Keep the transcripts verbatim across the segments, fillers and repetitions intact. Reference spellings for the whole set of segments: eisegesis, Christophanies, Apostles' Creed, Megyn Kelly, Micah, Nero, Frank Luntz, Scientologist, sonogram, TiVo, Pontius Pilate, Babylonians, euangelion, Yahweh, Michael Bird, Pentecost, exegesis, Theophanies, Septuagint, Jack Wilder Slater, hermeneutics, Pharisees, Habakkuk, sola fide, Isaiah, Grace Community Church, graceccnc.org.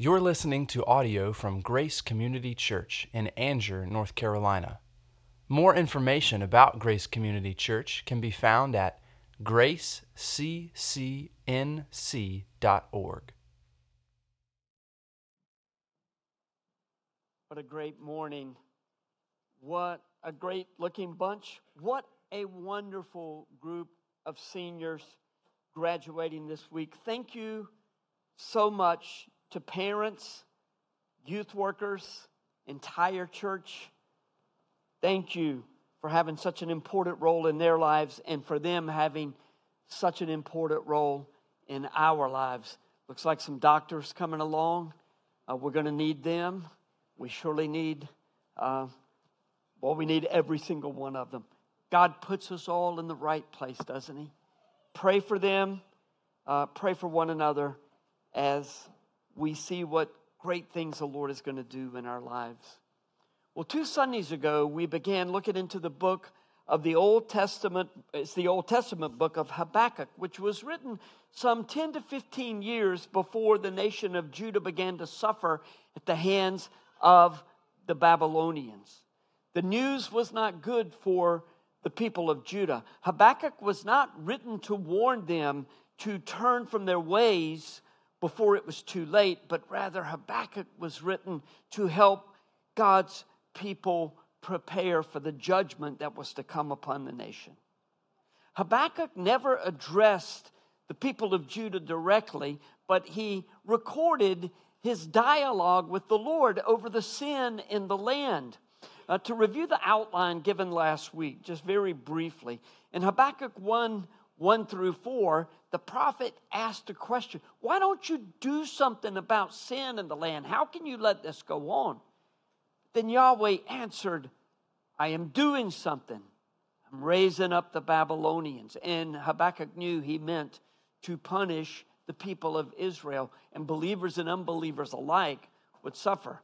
You're listening to audio from Grace Community Church in Anger, North Carolina. More information about Grace Community Church can be found at grace c c n c dot org. What a great morning. What a great looking bunch. What a wonderful group of seniors graduating this week. Thank you so much to parents, youth workers, entire church. Thank you for having such an important role in their lives and for them having such an important role in our lives. Looks like some doctors coming along. Uh, we're going to need them. We surely need, uh, well, we need every single one of them. God puts us all in the right place, doesn't He? Pray for them. Uh, pray for one another as we see what great things the Lord is going to do in our lives. Well, two Sundays ago, we began looking into the book of the Old Testament. It's the Old Testament book of Habakkuk, which was written some ten to fifteen years before the nation of Judah began to suffer at the hands of the Babylonians. The news was not good for the people of Judah. Habakkuk was not written to warn them to turn from their ways before it was too late, but rather Habakkuk was written to help God's people prepare for the judgment that was to come upon the nation. Habakkuk never addressed the people of Judah directly, but he recorded his dialogue with the Lord over the sin in the land. Uh, to review the outline given last week, just very briefly, in Habakkuk one, one through four, the prophet asked a question. Why don't you do something about sin in the land? How can you let this go on? Then Yahweh answered, I am doing something. I'm raising up the Babylonians. And Habakkuk knew he meant to punish the people of Israel, and believers and unbelievers alike would suffer.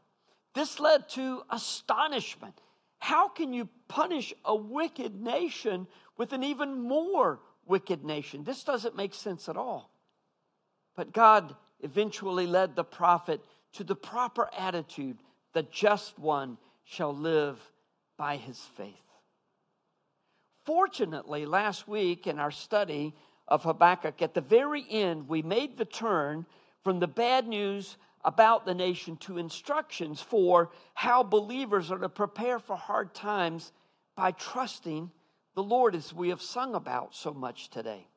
This led to astonishment. How can you punish a wicked nation with an even more wicked nation? This doesn't make sense at all. But God eventually led the prophet to the proper attitude. The just one shall live by his faith. Fortunately, last week in our study of Habakkuk, at the very end, we made the turn from the bad news about the nation to instructions for how believers are to prepare for hard times by trusting the Lord, as we have sung about so much today.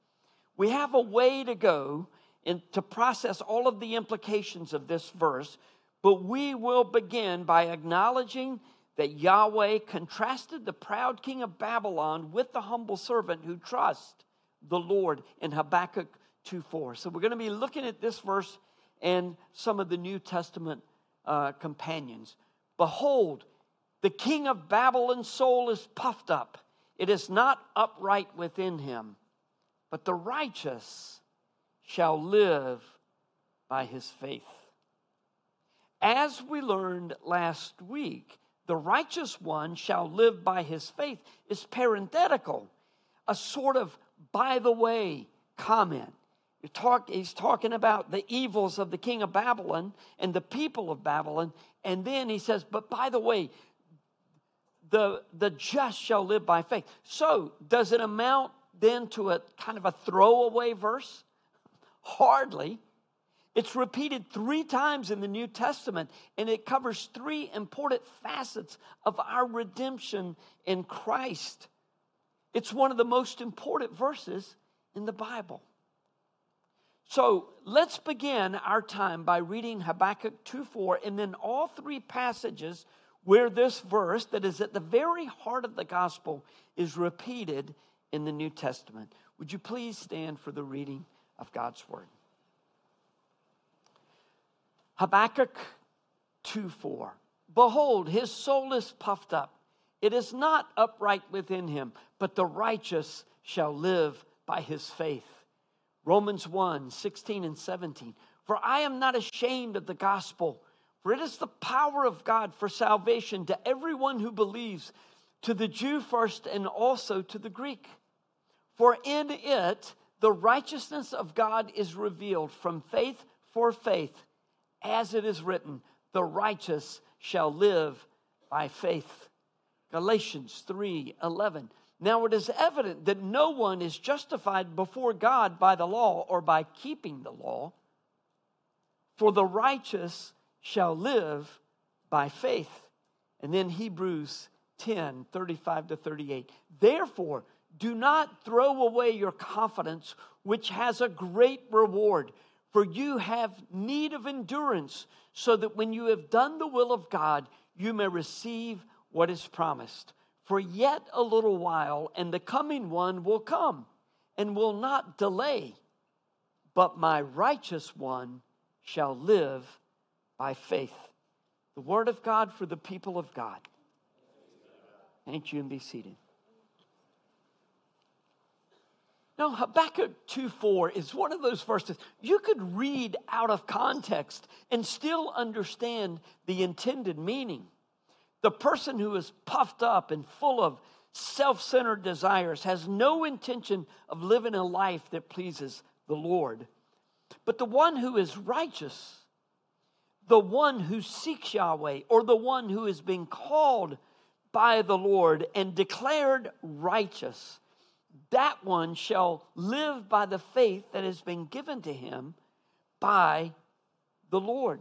We have a way to go in, to process all of the implications of this verse, but we will begin by acknowledging that Yahweh contrasted the proud king of Babylon with the humble servant who trusts the Lord in Habakkuk two four. So we're going to be looking at this verse and some of the New Testament uh, companions. Behold, the king of Babylon's soul is puffed up. It is not upright within him, but the righteous shall live by his faith. As we learned last week, the righteous one shall live by his faith is parenthetical, a sort of by the way comment. You're talk, he's talking about the evils of the king of Babylon and the people of Babylon, and then he says, but by the way, The, the just shall live by faith. So, does it amount then to a kind of a throwaway verse? Hardly. It's repeated three times in the New Testament, and it covers three important facets of our redemption in Christ. It's one of the most important verses in the Bible. So, let's begin our time by reading Habakkuk two four, and then all three passages where this verse that is at the very heart of the gospel is repeated in the New Testament. Would you please stand for the reading of God's word? Habakkuk two four. Behold, his soul is puffed up. It is not upright within him, but the righteous shall live by his faith. Romans one, sixteen and seventeen. For I am not ashamed of the gospel, for it is the power of God for salvation to everyone who believes, to the Jew first and also to the Greek. For in it, the righteousness of God is revealed from faith for faith, as it is written, the righteous shall live by faith. Galatians three eleven. Now it is evident that no one is justified before God by the law or by keeping the law, for the righteous shall live by faith. And then Hebrews ten thirty-five to thirty-eight. Therefore, do not throw away your confidence, which has a great reward, for you have need of endurance, so that when you have done the will of God, you may receive what is promised. For yet a little while, and the coming one will come, and will not delay. But my righteous one shall live by faith. The word of God for the people of God. Thank you, and be seated. Now, Habakkuk two four is one of those verses you could read out of context and still understand the intended meaning. The person who is puffed up and full of self-centered desires has no intention of living a life that pleases the Lord. But the one who is righteous, the one who seeks Yahweh, or the one who is being called by the Lord and declared righteous, that one shall live by the faith that has been given to him by the Lord.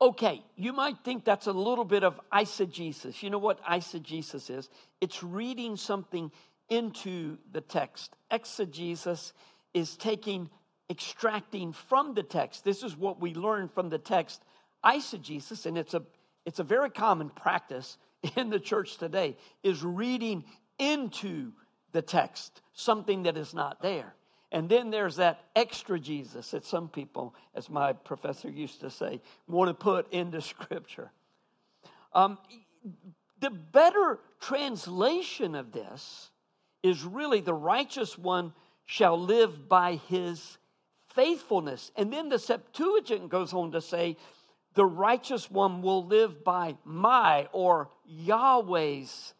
Okay, you might think that's a little bit of eisegesis. You know what eisegesis is? It's reading something into the text. Exegesis is taking, extracting from the text. This is what we learn from the text. Eisegesis, and it's a it's a very common practice in the church today, is reading into the text something that is not there. And then there's that exegesis that some people, as my professor used to say, want to put into Scripture. Um, the better translation of this is really the righteous one shall live by his faithfulness. And then the Septuagint goes on to say, the righteous one will live by my or Yahweh's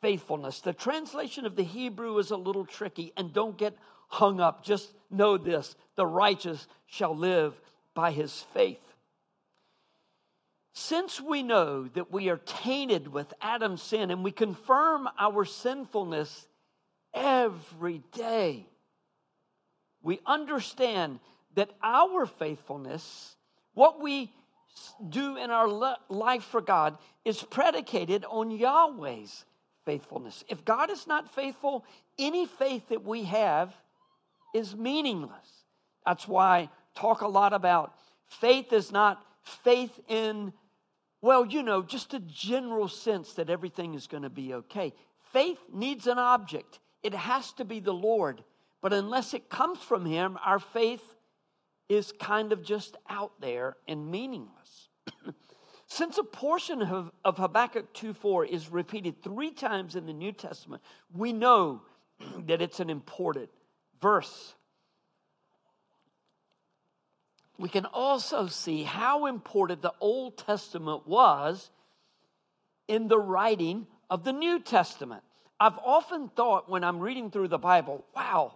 faithfulness. The translation of the Hebrew is a little tricky, and don't get hung up. Just know this: the righteous shall live by his faith. Since we know that we are tainted with Adam's sin and we confirm our sinfulness every day, we understand that our faithfulness, what we do in our life for God, is predicated on Yahweh's faithfulness. If God is not faithful, any faith that we have is meaningless. That's why I talk a lot about faith is not faith in, well, you know, just a general sense that everything is going to be okay. Faith needs an object. It has to be the Lord. But unless it comes from Him, our faith is kind of just out there and meaningless. Since a portion of, of Habakkuk two four is repeated three times in the New Testament, we know that it's an important verse. We can also see how important the Old Testament was in the writing of the New Testament. I've often thought when I'm reading through the Bible, wow,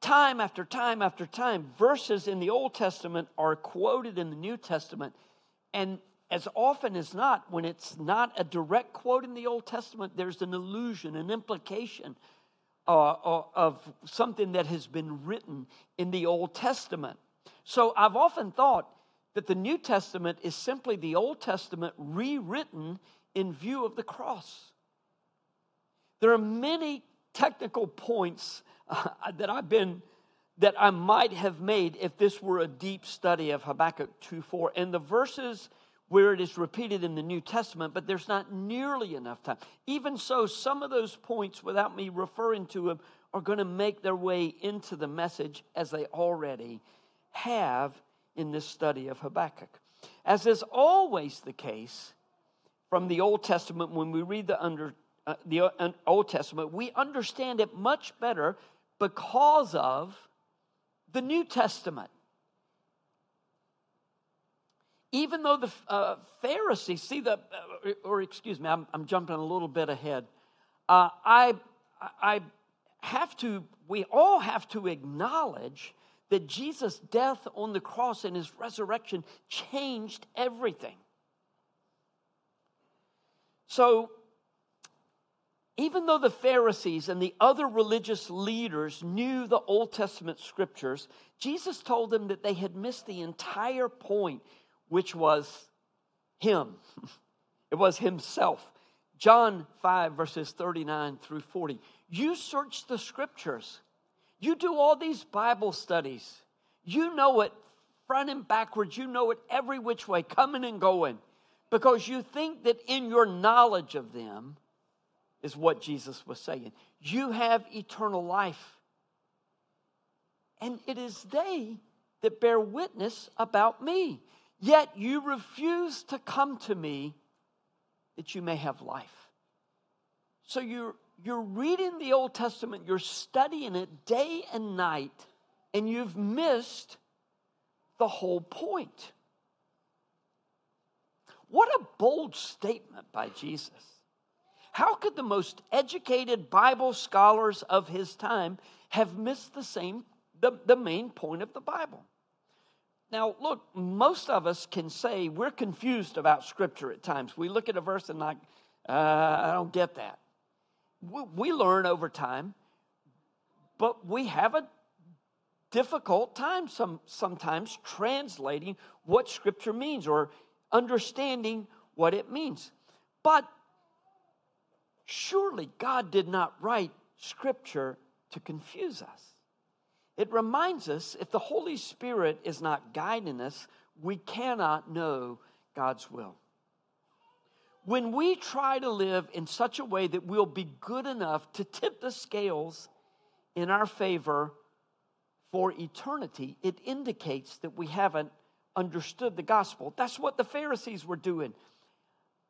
time after time after time, verses in the Old Testament are quoted in the New Testament. And as often as not, when it's not a direct quote in the Old Testament, there's an allusion, an implication Uh, of something that has been written in the Old Testament. So I've often thought that the New Testament is simply the Old Testament rewritten in view of the cross. There are many technical points uh, that I've been that I might have made if this were a deep study of Habakkuk two four and the verses where it is repeated in the New Testament, but there's not nearly enough time. Even so, some of those points, without me referring to them, are going to make their way into the message as they already have in this study of Habakkuk. As is always the case from the Old Testament, when we read the, under, uh, the Old Testament, we understand it much better because of the New Testament. Even though the uh, Pharisees, see the, or, or excuse me, I'm, I'm jumping a little bit ahead. Uh, I, I have to, we all have to acknowledge that Jesus' death on the cross and his resurrection changed everything. So, even though the Pharisees and the other religious leaders knew the Old Testament scriptures, Jesus told them that they had missed the entire point, which was him. It was himself. John five, verses thirty-nine through forty. You search the scriptures. You do all these Bible studies. You know it front and backwards. You know it every which way, coming and going, because you think that in your knowledge of them is what Jesus was saying. You have eternal life. And it is they that bear witness about me. Yet you refuse to come to me that you may have life. So you're, you're reading the Old Testament, you're studying it day and night, and you've missed the whole point. What a bold statement by Jesus. How could the most educated Bible scholars of his time have missed the same, the, the main point of the Bible? Now, look, most of us can say we're confused about Scripture at times. We look at a verse and like, uh, I don't get that. We, we learn over time, but we have a difficult time some, sometimes translating what Scripture means or understanding what it means. But surely God did not write Scripture to confuse us. It reminds us, if the Holy Spirit is not guiding us, we cannot know God's will. When we try to live in such a way that we'll be good enough to tip the scales in our favor for eternity, it indicates that we haven't understood the gospel. That's what the Pharisees were doing.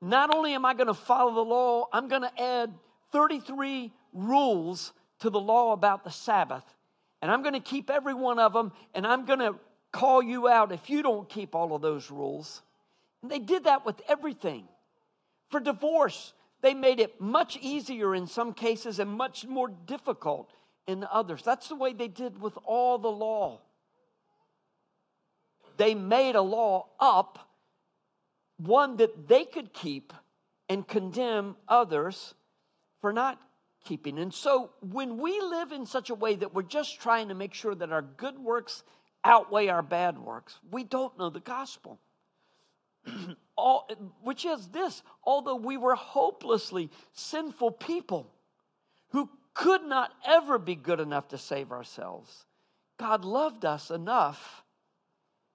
Not only am I going to follow the law, I'm going to add thirty-three rules to the law about the Sabbath. And I'm going to keep every one of them, and I'm going to call you out if you don't keep all of those rules. And they did that with everything. For divorce, they made it much easier in some cases and much more difficult in others. That's the way they did with all the law. They made a law up, one that they could keep and condemn others for not keeping. Keeping. And so when we live in such a way that we're just trying to make sure that our good works outweigh our bad works, we don't know the gospel. All, which is this, although we were hopelessly sinful people who could not ever be good enough to save ourselves, God loved us enough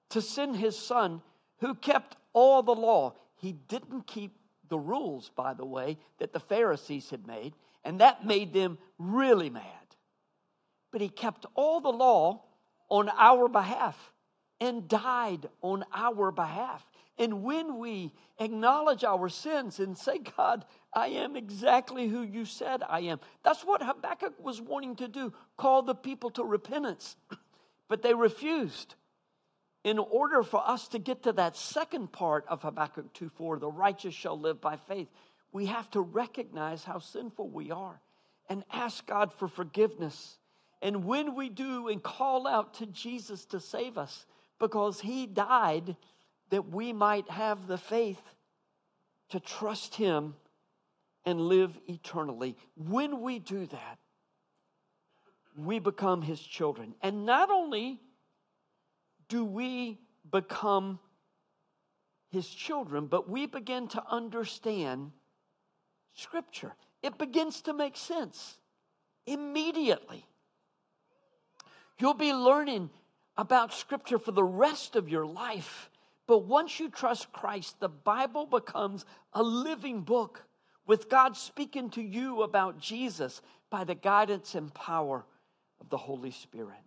to send his son who kept all the law. He didn't keep the rules, by the way, that the Pharisees had made. And that made them really mad. But he kept all the law on our behalf and died on our behalf. And when we acknowledge our sins and say, God, I am exactly who you said I am. That's what Habakkuk was wanting to do, call the people to repentance. But they refused. In order for us to get to that second part of Habakkuk two four, the righteous shall live by faith, we have to recognize how sinful we are and ask God for forgiveness. And when we do and call out to Jesus to save us, because he died that we might have the faith to trust him and live eternally. When we do that, we become his children. And not only do we become his children, but we begin to understand Scripture. It begins to make sense immediately. You'll be learning about Scripture for the rest of your life. But once you trust Christ, the Bible becomes a living book with God speaking to you about Jesus by the guidance and power of the Holy Spirit.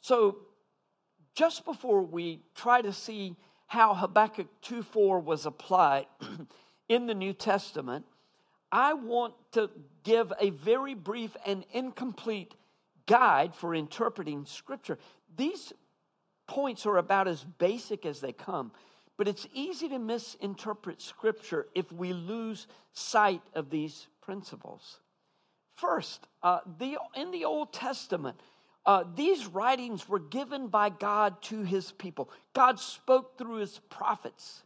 So, just before we try to see how Habakkuk two four was applied in the New Testament, I want to give a very brief and incomplete guide for interpreting Scripture. These points are about as basic as they come, but it's easy to misinterpret Scripture if we lose sight of these principles. First, uh, the, in the Old Testament, Uh, these writings were given by God to his people. God spoke through his prophets.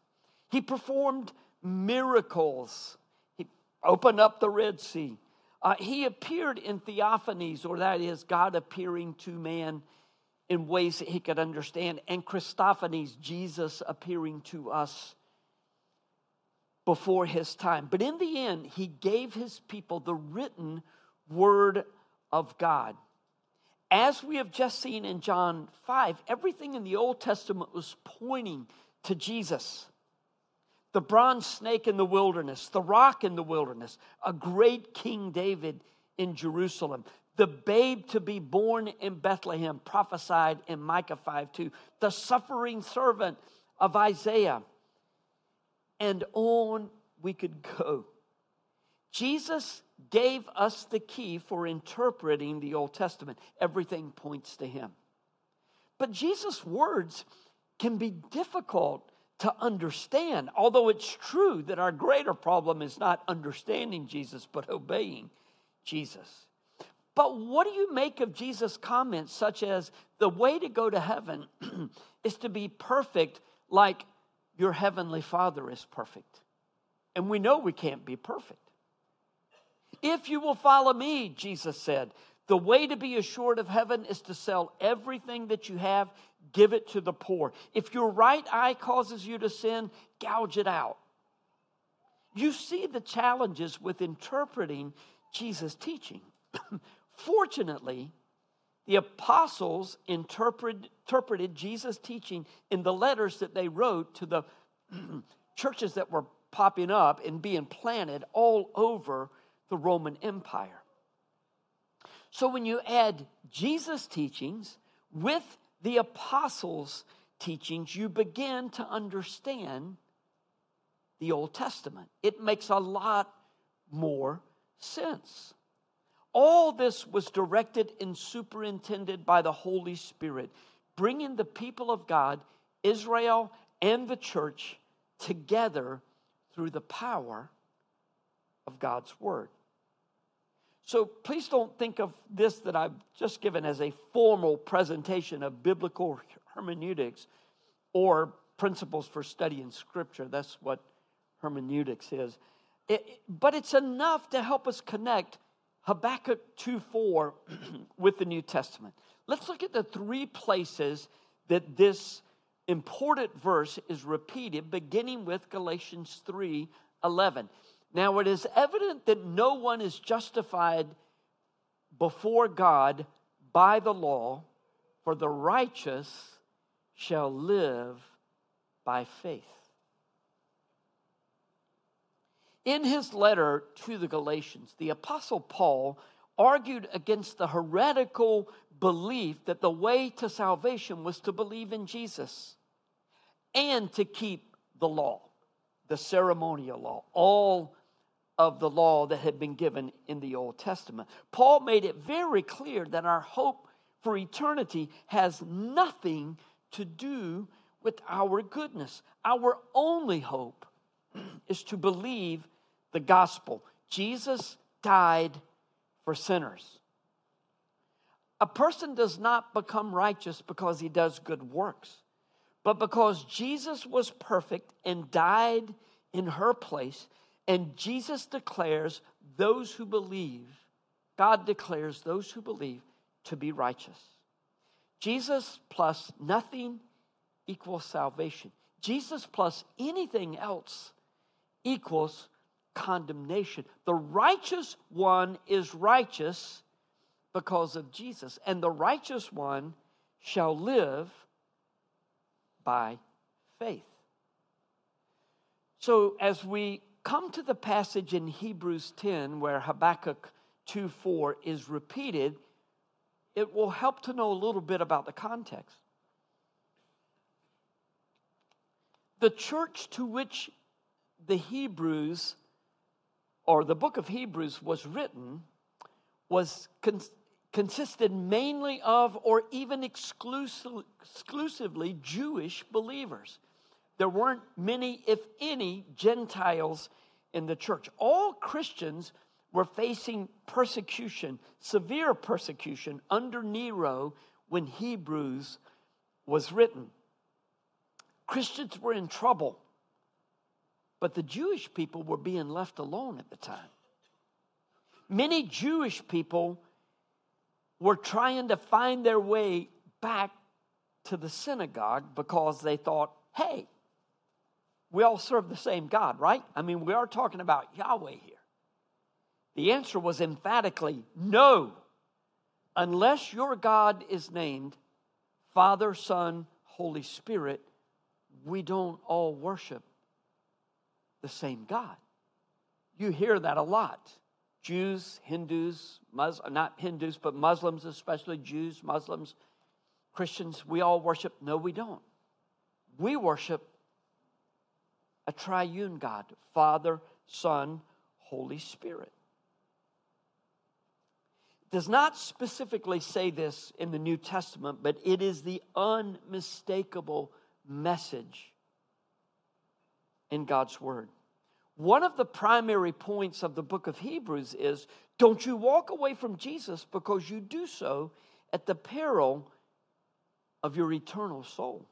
He performed miracles. He opened up the Red Sea. Uh, he appeared in theophanies, or that is, God appearing to man in ways that he could understand. And Christophanies, Jesus appearing to us before his time. But in the end, he gave his people the written word of God. As we have just seen in John five, everything in the Old Testament was pointing to Jesus. The bronze snake in the wilderness, the rock in the wilderness, a great King David in Jerusalem, the babe to be born in Bethlehem, prophesied in Micah five two, the suffering servant of Isaiah, and on we could go. Jesus gave us the key for interpreting the Old Testament. Everything points to him. But Jesus' words can be difficult to understand, although it's true that our greater problem is not understanding Jesus, but obeying Jesus. But what do you make of Jesus' comments such as, the way to go to heaven is to be perfect like your heavenly Father is perfect? And we know we can't be perfect. If you will follow me, Jesus said, the way to be assured of heaven is to sell everything that you have, give it to the poor. If your right eye causes you to sin, gouge it out. You see the challenges with interpreting Jesus' teaching. Fortunately, the apostles interpret, interpreted Jesus' teaching in the letters that they wrote to the churches that were popping up and being planted all over the Roman Empire. So when you add Jesus' teachings with the apostles' teachings, you begin to understand the Old Testament. It makes a lot more sense. All this was directed and superintended by the Holy Spirit, bringing the people of God, Israel, and the church together through the power of God's word. So please don't think of this that I've just given as a formal presentation of biblical hermeneutics or principles for studying Scripture. That's what hermeneutics is. It, but it's enough to help us connect Habakkuk two four with the New Testament. Let's look at the three places that this important verse is repeated, beginning with Galatians three eleven. Now, it is evident that no one is justified before God by the law, for the righteous shall live by faith. In his letter to the Galatians, the Apostle Paul argued against the heretical belief that the way to salvation was to believe in Jesus and to keep the law, the ceremonial law, all of the law that had been given in the Old Testament. Paul made it very clear that our hope for eternity has nothing to do with our goodness. Our only hope is to believe the gospel. Jesus died for sinners. A person does not become righteous because he does good works, but because Jesus was perfect and died in her place. And Jesus declares those who believe, God declares those who believe to be righteous. Jesus plus nothing equals salvation. Jesus plus anything else equals condemnation. The righteous one is righteous because of Jesus, and the righteous one shall live by faith. So as we come to the passage in Hebrews ten where Habakkuk two four is repeated, it will help to know a little bit about the context. The church to which the Hebrews, or the book of Hebrews, was written was cons- consisted mainly of or even exclusive, exclusively Jewish believers. There weren't many, if any, Gentiles in the church. All Christians were facing persecution, severe persecution under Nero when Hebrews was written. Christians were in trouble, but the Jewish people were being left alone at the time. Many Jewish people were trying to find their way back to the synagogue because they thought, hey, we all serve the same God, right? I mean, we are talking about Yahweh here. The answer was emphatically no, unless your God is named Father, Son, Holy Spirit, we don't all worship the same God. You hear that a lot. Jews, Hindus, Mus- not Hindus, but Muslims, especially Jews, Muslims, Christians, we all worship. No, we don't. We worship a triune God, Father, Son, Holy Spirit. It does not specifically say this in the New Testament, but it is the unmistakable message in God's Word. One of the primary points of the book of Hebrews is, don't you walk away from Jesus because you do so at the peril of your eternal soul.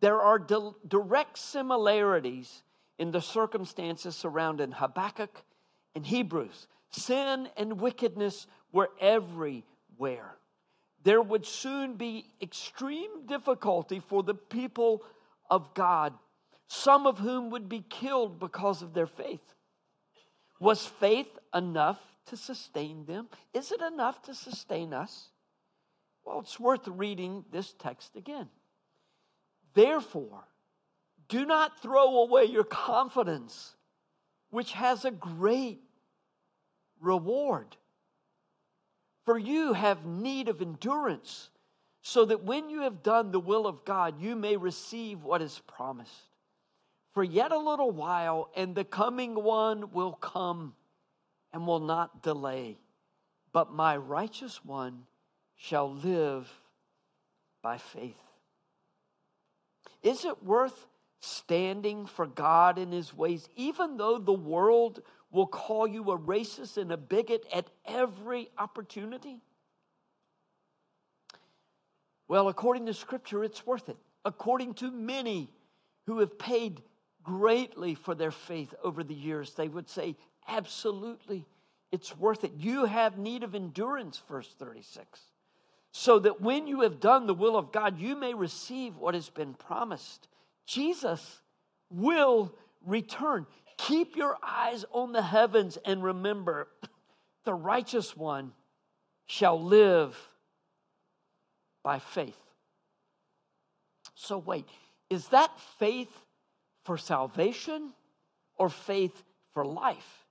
There are di- direct similarities in the circumstances surrounding Habakkuk and Hebrews. Sin and wickedness were everywhere. There would soon be extreme difficulty for the people of God, some of whom would be killed because of their faith. Was faith enough to sustain them? Is it enough to sustain us? Well, it's worth reading this text again. Therefore, do not throw away your confidence, which has a great reward. For you have need of endurance, so that when you have done the will of God, you may receive what is promised. For yet a little while, and the coming one will come and will not delay. But my righteous one shall live by faith. Is it worth standing for God in his ways, even though the world will call you a racist and a bigot at every opportunity? Well, according to Scripture, it's worth it. According to many who have paid greatly for their faith over the years, they would say, absolutely, it's worth it. You have need of endurance, verse thirty-six, so that when you have done the will of God, you may receive what has been promised. Jesus will return. Keep your eyes on the heavens and remember, the righteous one shall live by faith. So wait, is that faith for salvation or faith for life?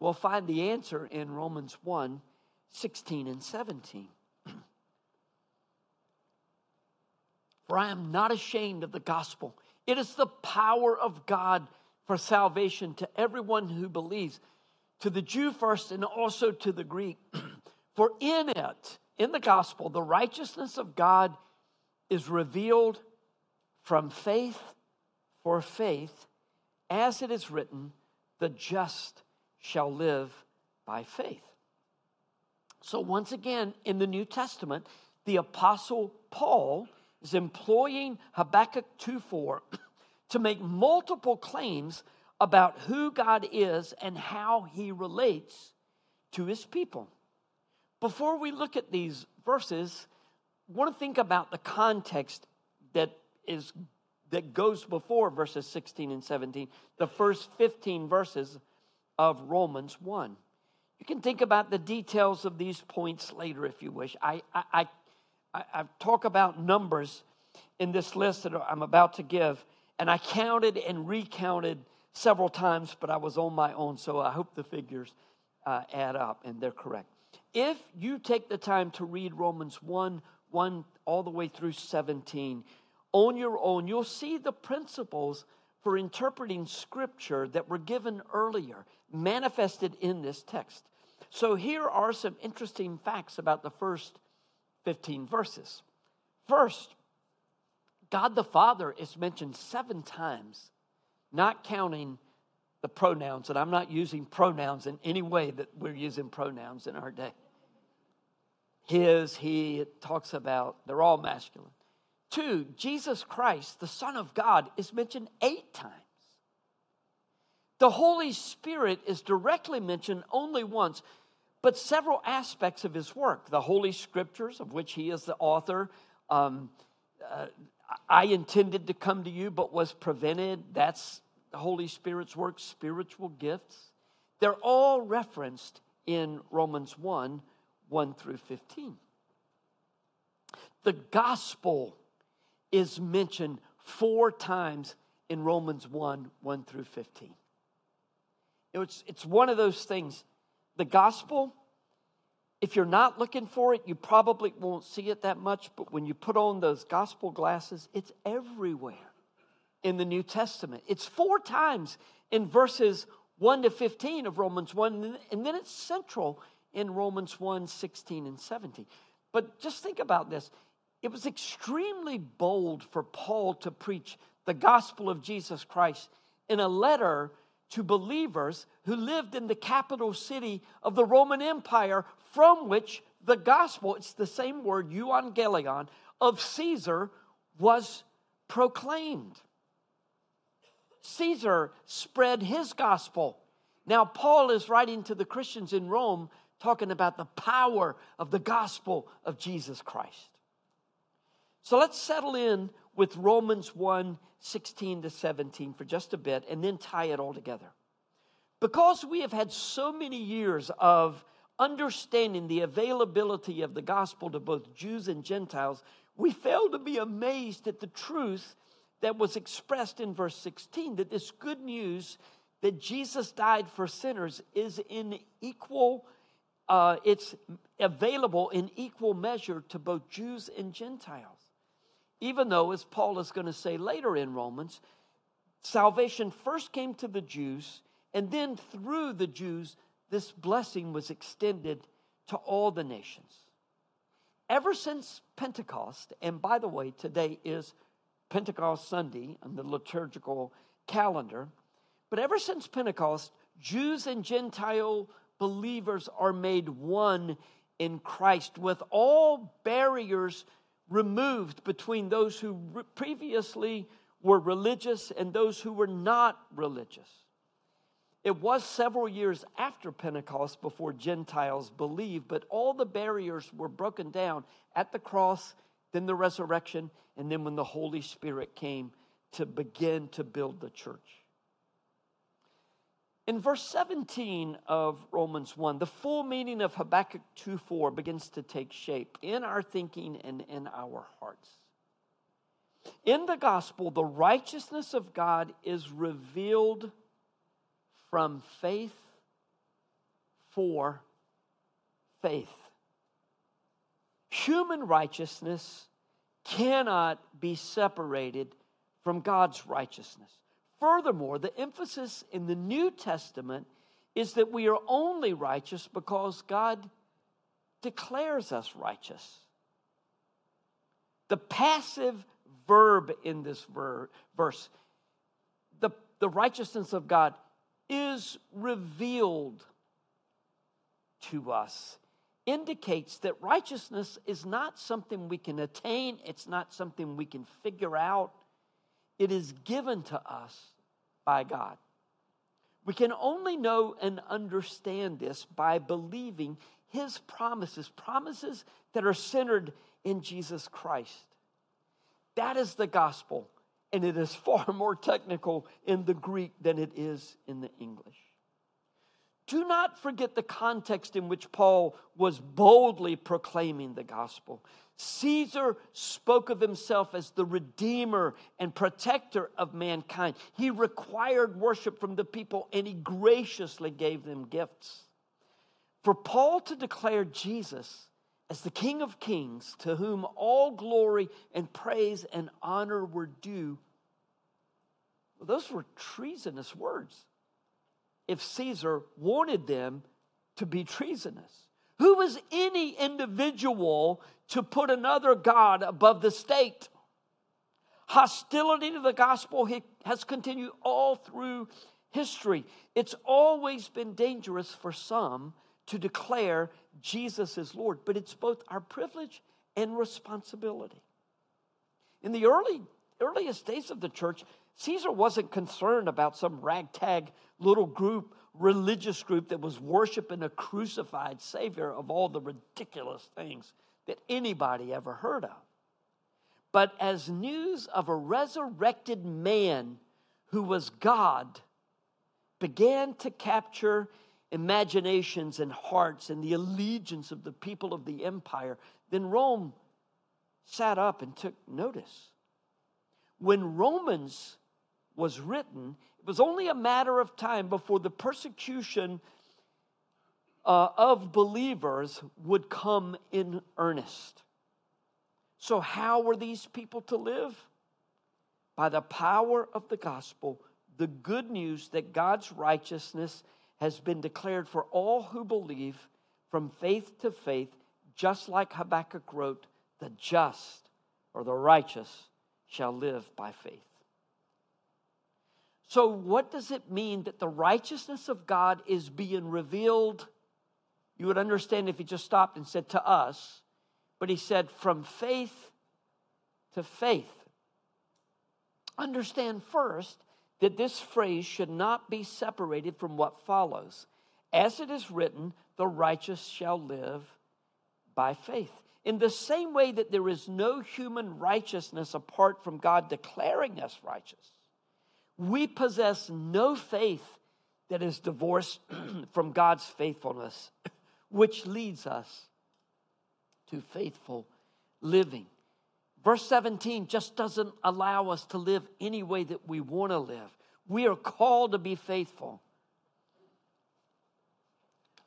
We'll find the answer in Romans one, sixteen and seventeen. For I am not ashamed of the gospel. It is the power of God for salvation to everyone who believes, to the Jew first and also to the Greek. For in it, in the gospel, the righteousness of God is revealed from faith for faith, as it is written, the just shall live by faith. So once again, in the New Testament, the Apostle Paul is employing Habakkuk two four to make multiple claims about who God is and how he relates to his people. Before we look at these verses, I want to think about the context that is that goes before verses sixteen and seventeen, the first fifteen verses of Romans one. You can think about the details of these points later if you wish. I, I, I I talk about numbers in this list that I'm about to give, and I counted and recounted several times, but I was on my own, so I hope the figures uh, add up, and they're correct. If you take the time to read Romans one, one all the way through seventeen, on your own, you'll see the principles for interpreting Scripture that were given earlier, manifested in this text. So here are some interesting facts about the first fifteen verses. First, God the Father is mentioned seven times, not counting the pronouns, and I'm not using pronouns in any way that we're using pronouns in our day. His, he, it talks about, they're all masculine. Two, Jesus Christ, the Son of God, is mentioned eight times. The Holy Spirit is directly mentioned only once, but several aspects of his work. The Holy Scriptures, of which he is the author. Um, uh, I intended to come to you, but was prevented. That's the Holy Spirit's work. Spiritual gifts. They're all referenced in Romans one, one through fifteen. The gospel is mentioned four times in Romans one, one through fifteen. It's, it's one of those things. The gospel, if you're not looking for it, you probably won't see it that much. But when you put on those gospel glasses, it's everywhere in the New Testament. It's four times in verses one to fifteen of Romans one. And then it's central in Romans one, sixteen and seventeen. But just think about this. It was extremely bold for Paul to preach the gospel of Jesus Christ in a letter to believers who lived in the capital city of the Roman Empire, from which the gospel, it's the same word, euangelion, of Caesar was proclaimed. Caesar spread his gospel. Now Paul is writing to the Christians in Rome, talking about the power of the gospel of Jesus Christ. So let's settle in with Romans one, sixteen to seventeen for just a bit, and then tie it all together. Because we have had so many years of understanding the availability of the gospel to both Jews and Gentiles, we fail to be amazed at the truth that was expressed in verse sixteen, that this good news that Jesus died for sinners is in equal, uh, it's available in equal measure to both Jews and Gentiles. Even though, as Paul is going to say later in Romans, salvation first came to the Jews, and then through the Jews, this blessing was extended to all the nations. Ever since Pentecost, and by the way, today is Pentecost Sunday on the liturgical calendar, but ever since Pentecost, Jews and Gentile believers are made one in Christ, with all barriers removed between those who previously were religious and those who were not religious. It was several years after Pentecost before Gentiles believed, but all the barriers were broken down at the cross, then the resurrection, and then when the Holy Spirit came to begin to build the church. In verse seventeen of Romans one, the full meaning of Habakkuk two four begins to take shape in our thinking and in our hearts. In the gospel, the righteousness of God is revealed from faith for faith. Human righteousness cannot be separated from God's righteousness. Furthermore, the emphasis in the New Testament is that we are only righteous because God declares us righteous. The passive verb in this verse, the, the righteousness of God is revealed to us, indicates that righteousness is not something we can attain. It's not something we can figure out. It is given to us by God. We can only know and understand this by believing his promises, promises that are centered in Jesus Christ. That is the gospel, and it is far more technical in the Greek than it is in the English. Do not forget the context in which Paul was boldly proclaiming the gospel. Caesar spoke of himself as the redeemer and protector of mankind. He required worship from the people, and he graciously gave them gifts. For Paul to declare Jesus as the King of Kings, to whom all glory and praise and honor were due, well, those were treasonous words. If Caesar wanted them to be treasonous, who was any individual to put another god above the state? Hostility to the gospel has continued all through history, it's always been dangerous for some to declare Jesus is Lord, but it's both our privilege and responsibility. In the early earliest days of the church, Caesar wasn't concerned about some ragtag little group, religious group that was worshiping a crucified Savior of all the ridiculous things that anybody ever heard of. But as news of a resurrected man who was God began to capture imaginations and hearts and the allegiance of the people of the empire, then Rome sat up and took notice. When Romans was written, it was only a matter of time before the persecution uh, of believers would come in earnest. So how were these people to live? By the power of the gospel, the good news that God's righteousness has been declared for all who believe from faith to faith, just like Habakkuk wrote, the just or the righteous shall live by faith. So what does it mean that the righteousness of God is being revealed? You would understand if he just stopped and said to us, but he said from faith to faith. Understand first that this phrase should not be separated from what follows. As it is written, the righteous shall live by faith. In the same way that there is no human righteousness apart from God declaring us righteous, we possess no faith that is divorced from God's faithfulness, which leads us to faithful living. Verse seventeen just doesn't allow us to live any way that we want to live. We are called to be faithful.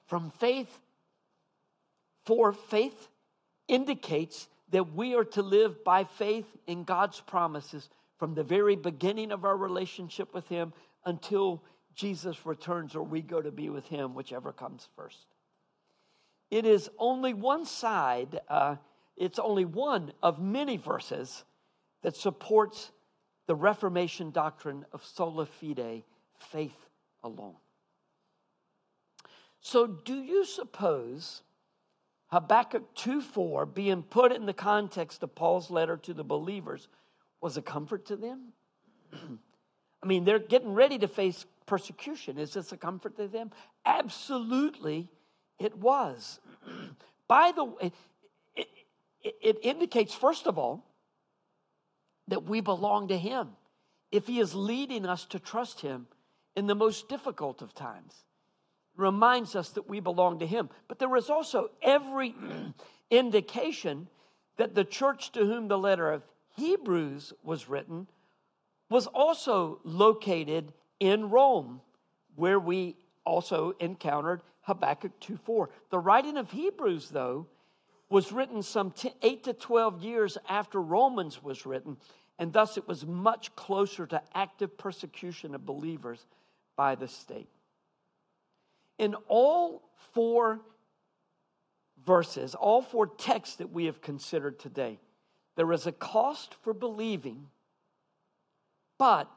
From faith for faith indicates that we are to live by faith in God's promises from the very beginning of our relationship with him until Jesus returns or we go to be with him, whichever comes first. It is only one side, uh, it's only one of many verses that supports the Reformation doctrine of sola fide, faith alone. So do you suppose Habakkuk two four, being put in the context of Paul's letter to the believers, was a comfort to them? I mean, they're getting ready to face persecution. Is this a comfort to them? Absolutely, it was. By the way, it, it, it indicates, first of all, that we belong to him if he is leading us to trust him in the most difficult of times. Reminds us that we belong to him. But there is also every indication that the church to whom the letter of Hebrews was written was also located in Rome, where we also encountered Habakkuk two four. The writing of Hebrews, though, was written some eight to twelve years after Romans was written, and thus it was much closer to active persecution of believers by the state. In all four verses, all four texts that we have considered today, there is a cost for believing, but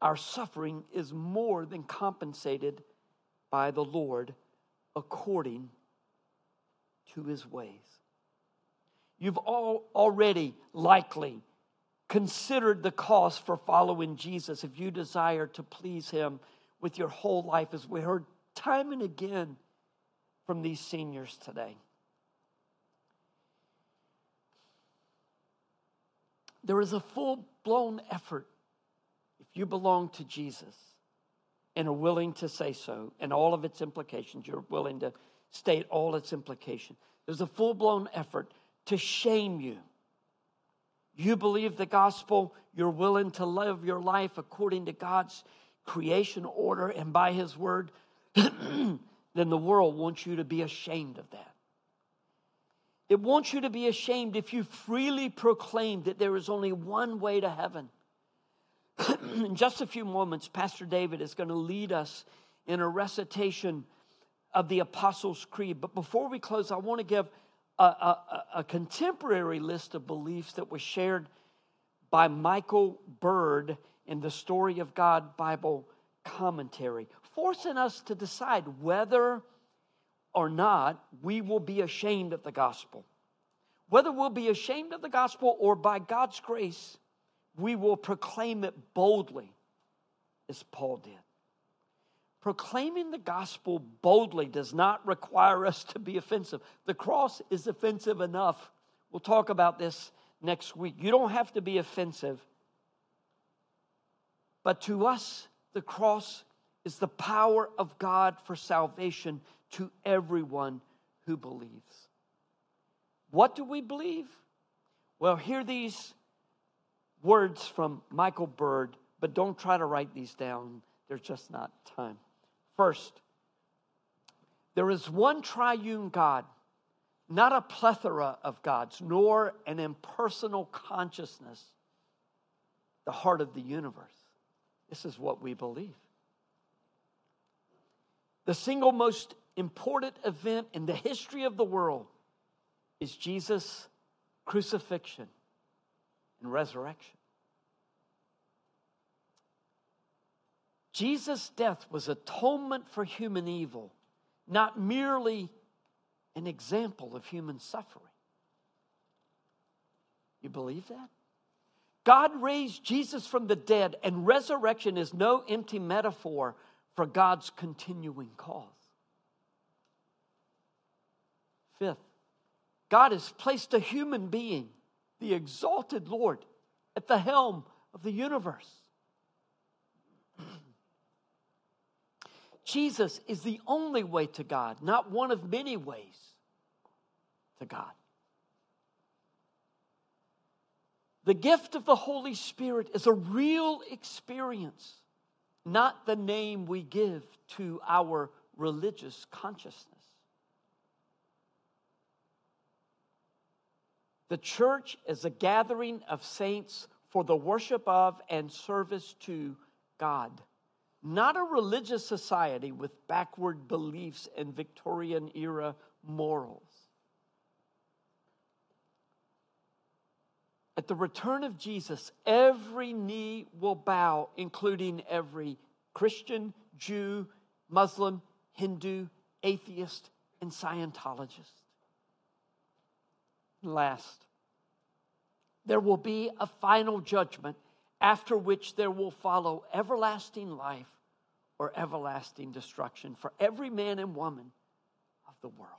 our suffering is more than compensated by the Lord according to his ways. You've all already likely considered the cost for following Jesus if you desire to please him with your whole life, as we heard time and again from these seniors today. There is a full-blown effort if you belong to Jesus and are willing to say so, and all of its implications, you're willing to state all its implications. There's a full-blown effort to shame you. You believe the gospel, you're willing to live your life according to God's creation order and by his word, then the world wants you to be ashamed of that. It wants you to be ashamed if you freely proclaim that there is only one way to heaven. In just a few moments, Pastor David is going to lead us in a recitation of the Apostles' Creed. But before we close, I want to give a, a, a contemporary list of beliefs that was shared by Michael Bird in the Story of God Bible commentary, forcing us to decide whether or not we will be ashamed of the gospel. Whether we'll be ashamed of the gospel or by God's grace, we will proclaim it boldly, as Paul did. Proclaiming the gospel boldly does not require us to be offensive. The cross is offensive enough. We'll talk about this next week. You don't have to be offensive. But to us, the cross is the power of God for salvation to everyone who believes. What do we believe? Well, hear these words from Michael Bird, but don't try to write these down. There's just not time. First, there is one triune God, not a plethora of gods, nor an impersonal consciousness, the heart of the universe. This is what we believe. The single most important event in the history of the world is Jesus' crucifixion and resurrection. Jesus' death was atonement for human evil, not merely an example of human suffering. You believe that? God raised Jesus from the dead, and resurrection is no empty metaphor for God's continuing cause. Fifth, God has placed a human being, the exalted Lord, at the helm of the universe. Jesus is the only way to God, not one of many ways to God. The gift of the Holy Spirit is a real experience, not the name we give to our religious consciousness. The church is a gathering of saints for the worship of and service to God, not a religious society with backward beliefs and Victorian-era morals. At the return of Jesus, every knee will bow, including every Christian, Jew, Muslim, Hindu, atheist, and Scientologist. Last, there will be a final judgment, after which there will follow everlasting life or everlasting destruction for every man and woman of the world.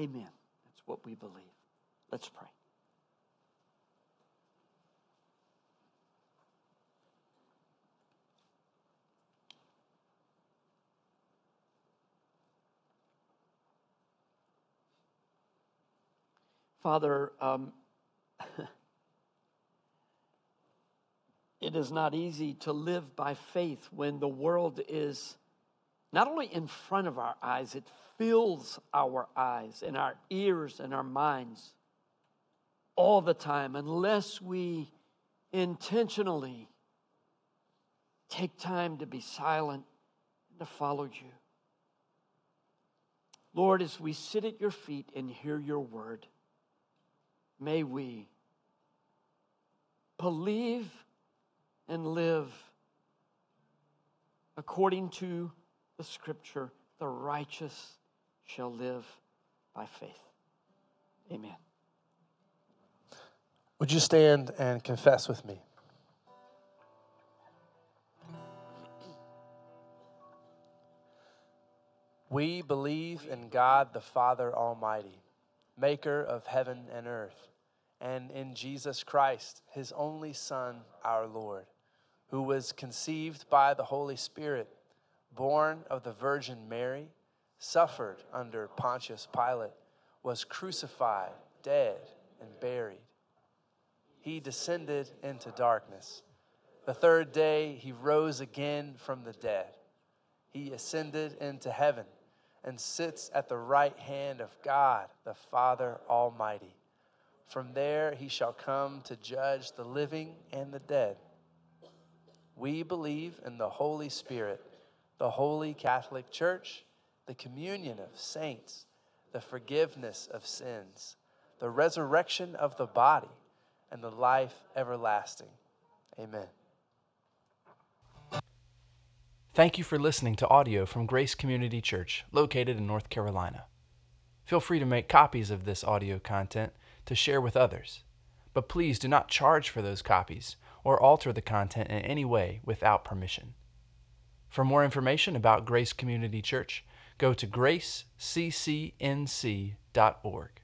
Amen. That's what we believe. Let's pray. Father, um, it is not easy to live by faith when the world is not only in front of our eyes, it fills our eyes and our ears and our minds all the time unless we intentionally take time to be silent and to follow you. Lord, as we sit at your feet and hear your word, may we believe and live according to the scripture, the righteous shall live by faith. Amen. Would you stand and confess with me? We believe in God the Father Almighty, maker of heaven and earth, and in Jesus Christ, his only Son, our Lord, who was conceived by the Holy Spirit, born of the Virgin Mary, suffered under Pontius Pilate, was crucified, dead, and buried. He descended into darkness. The third day he rose again from the dead. He ascended into heaven and sits at the right hand of God, the Father Almighty. From there he shall come to judge the living and the dead. We believe in the Holy Spirit, the Holy Catholic Church, the communion of saints, the forgiveness of sins, the resurrection of the body, and the life everlasting. Amen. Thank you for listening to audio from Grace Community Church, located in North Carolina. Feel free to make copies of this audio content to share with others, but please do not charge for those copies or alter the content in any way without permission. For more information about Grace Community Church, go to grace c c n c dot org.